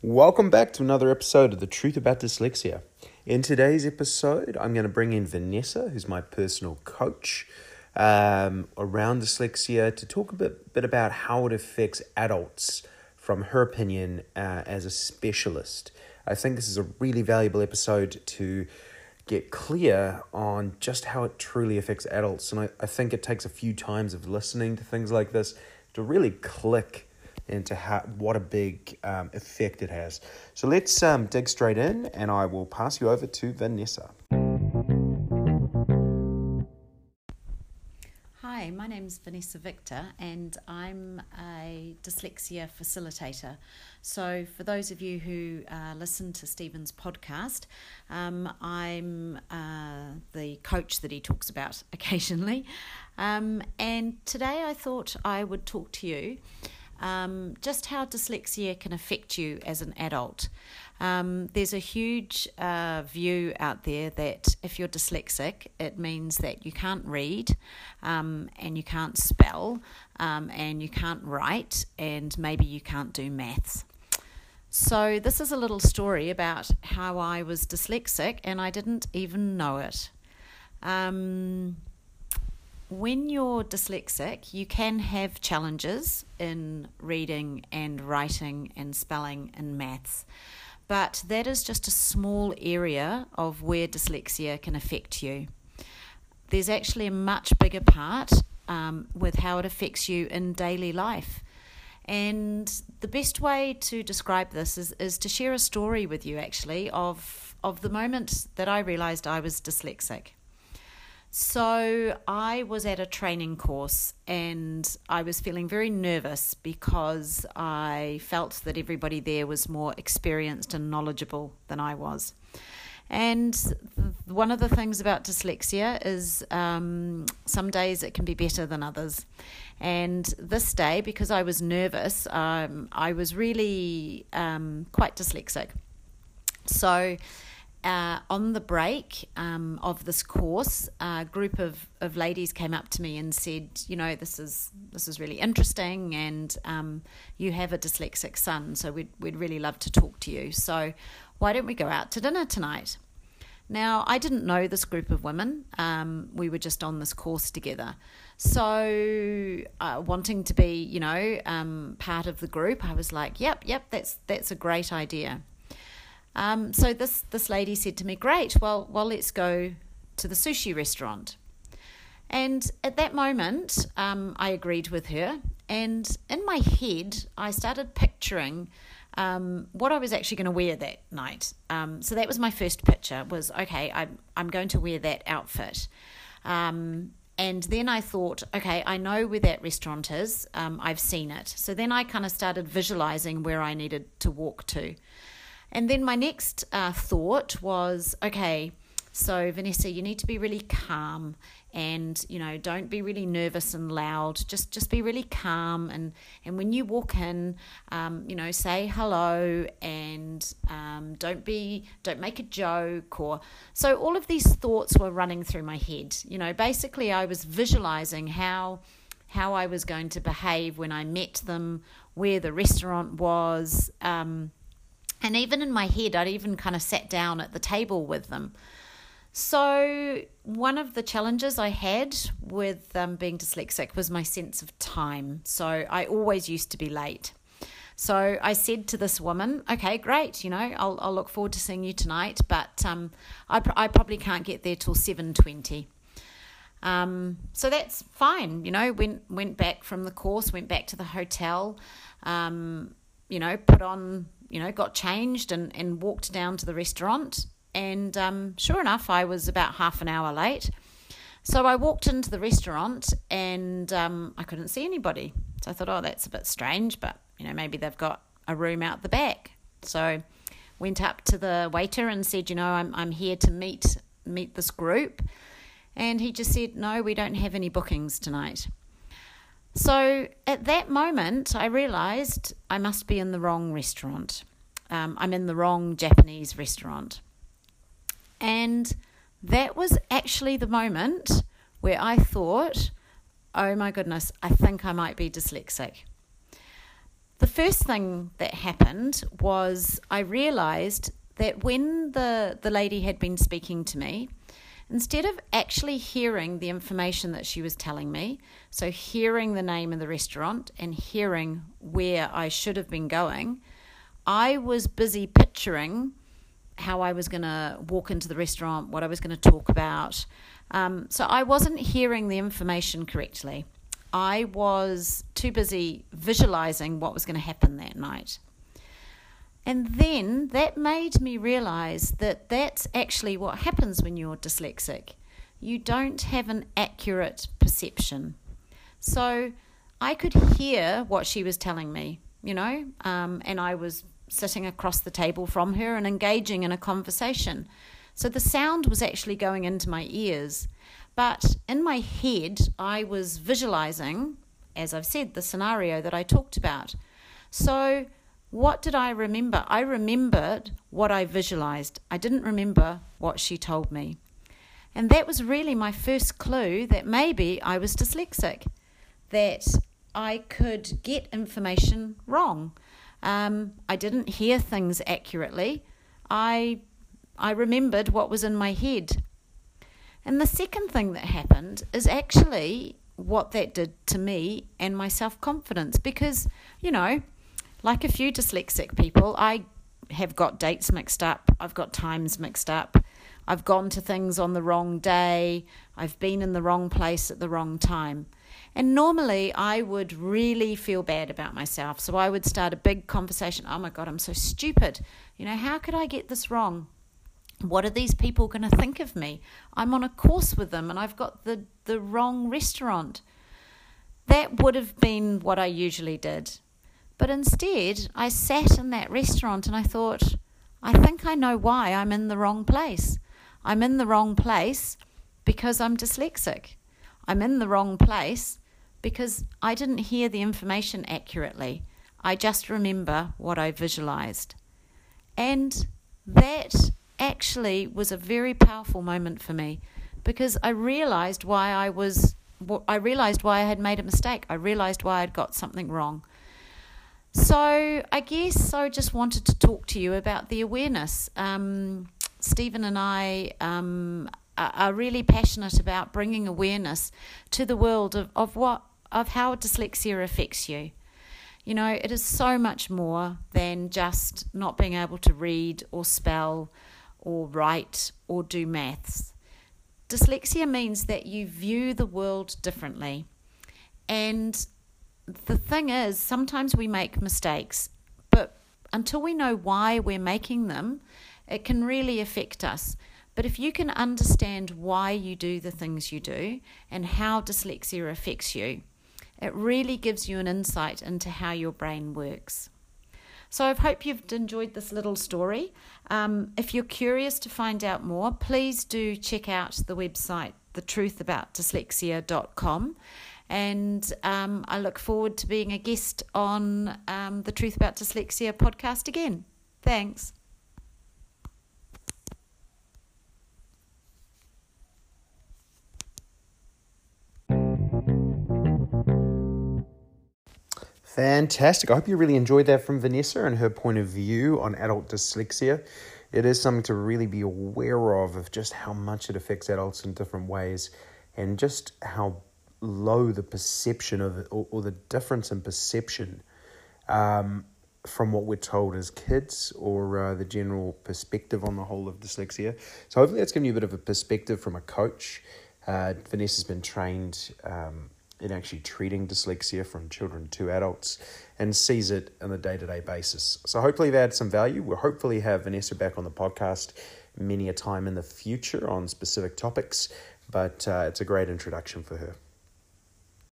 Welcome back to another episode of The Truth About Dyslexia. In today's episode, I'm going to bring in Vanessa, who's my personal coach, around dyslexia to talk a bit about how it affects adults from her opinion as a specialist. I think this is a really valuable episode to get clear on just how it truly affects adults. And I think it takes a few times of listening to things like this to really click into what a big effect it has. So let's dig straight in, and I will pass you over to Vanessa. Hi, my name's Vanessa Victor, and I'm a dyslexia facilitator. So for those of you who listen to Stephen's podcast, I'm the coach that he talks about occasionally. And today I thought I would talk to you just how dyslexia can affect you as an adult. There's a huge view out there that if you're dyslexic, it means that you can't read, and you can't spell, and you can't write, and maybe you can't do maths. So this is a little story about how I was dyslexic and I didn't even know it. When you're dyslexic, you can have challenges in reading and writing and spelling and maths, but that is just a small area of where dyslexia can affect you. There's actually a much bigger part with how it affects you in daily life. And the best way to describe this is to share a story with you, actually, of the moment that I realized I was dyslexic. So I was at a training course and I was feeling very nervous because I felt that everybody there was more experienced and knowledgeable than I was. And one of the things about dyslexia is some days it can be better than others. And this day, because I was nervous, I was really quite dyslexic. So on the break of this course, a group of ladies came up to me and said, you know, this is really interesting, and you have a dyslexic son, so we'd really love to talk to you. So why don't we go out to dinner tonight? Now, I didn't know this group of women. We were just on this course together. So wanting to be, you know, part of the group, I was like, yep, that's a great idea. So this lady said to me, great, well, let's go to the sushi restaurant. And at that moment, I agreed with her. And in my head, I started picturing what I was actually going to wear that night. So that was my first picture, was, okay, I'm going to wear that outfit. And then I thought, okay, I know where that restaurant is. I've seen it. So then I kind of started visualizing where I needed to walk to. And then my next thought was, okay, so Vanessa, you need to be really calm and, you know, don't be really nervous and loud. Just be really calm. And when you walk in, you know, say hello and don't make a joke. Or so all of these thoughts were running through my head. You know, basically I was visualizing how I was going to behave when I met them, where the restaurant was, and even in my head, I'd even kind of sat down at the table with them. So one of the challenges I had with being dyslexic was my sense of time. So I always used to be late. So I said to this woman, okay, great, you know, I'll look forward to seeing you tonight, but I probably can't get there till 7:20. So that's fine, you know, went back from the course, went back to the hotel, you know, put on, you know, got changed and walked down to the restaurant. And sure enough, I was about half an hour late. So I walked into the restaurant and I couldn't see anybody. So I thought, oh, that's a bit strange, but, you know, maybe they've got a room out the back. So went up to the waiter and said, you know, I'm here to meet this group. And he just said, no, we don't have any bookings tonight. So at that moment, I realized I must be in the wrong restaurant. I'm in the wrong Japanese restaurant. And that was actually the moment where I thought, oh my goodness, I think I might be dyslexic. The first thing that happened was I realised that when the lady had been speaking to me, instead of actually hearing the information that she was telling me, so hearing the name of the restaurant and hearing where I should have been going, I was busy picturing how I was going to walk into the restaurant, what I was going to talk about. So I wasn't hearing the information correctly. I was too busy visualizing what was going to happen that night. And then that made me realize that that's actually what happens when you're dyslexic. You don't have an accurate perception. So I could hear what she was telling me, and I was sitting across the table from her and engaging in a conversation. So the sound was actually going into my ears. But in my head, I was visualizing, as I've said, the scenario that I talked about. So what did I remember? I remembered what I visualized. I didn't remember what she told me. And that was really my first clue that maybe I was dyslexic, that I could get information wrong. I didn't hear things accurately. I remembered what was in my head. And the second thing that happened is actually what that did to me and my self-confidence. Because, like a few dyslexic people, I have got dates mixed up. I've got times mixed up. I've gone to things on the wrong day. I've been in the wrong place at the wrong time. And normally I would really feel bad about myself. So I would start a big conversation. Oh my God, I'm so stupid. How could I get this wrong? What are these people going to think of me? I'm on a course with them and I've got the wrong restaurant. That would have been what I usually did. But instead, I sat in that restaurant and I thought, I think I know why I'm in the wrong place. I'm in the wrong place because I'm dyslexic. I'm in the wrong place because I didn't hear the information accurately. I just remember what I visualized. And that actually was a very powerful moment for me because I realized why I had made a mistake. I realized why I'd got something wrong. So I guess I just wanted to talk to you about the awareness. Stephen and I are really passionate about bringing awareness to the world of how dyslexia affects you. It is so much more than just not being able to read or spell or write or do maths. Dyslexia means that you view the world differently. And the thing is, sometimes we make mistakes, but until we know why we're making them, it can really affect us. But if you can understand why you do the things you do and how dyslexia affects you, it really gives you an insight into how your brain works. So I hope you've enjoyed this little story. If you're curious to find out more, please do check out the website, thetruthaboutdyslexia.com. And I look forward to being a guest on the Truth About Dyslexia podcast again. Thanks. Fantastic. I hope you really enjoyed that from Vanessa and her point of view on adult dyslexia. It is something to really be aware of just how much it affects adults in different ways and just how low the perception of it, or the difference in perception from what we're told as kids or the general perspective on the whole of dyslexia. So hopefully that's given you a bit of a perspective from a coach. Vanessa's been trained in actually treating dyslexia from children to adults and sees it on a day-to-day basis. So hopefully they had some value. We'll hopefully have Vanessa back on the podcast many a time in the future on specific topics, but it's a great introduction for her.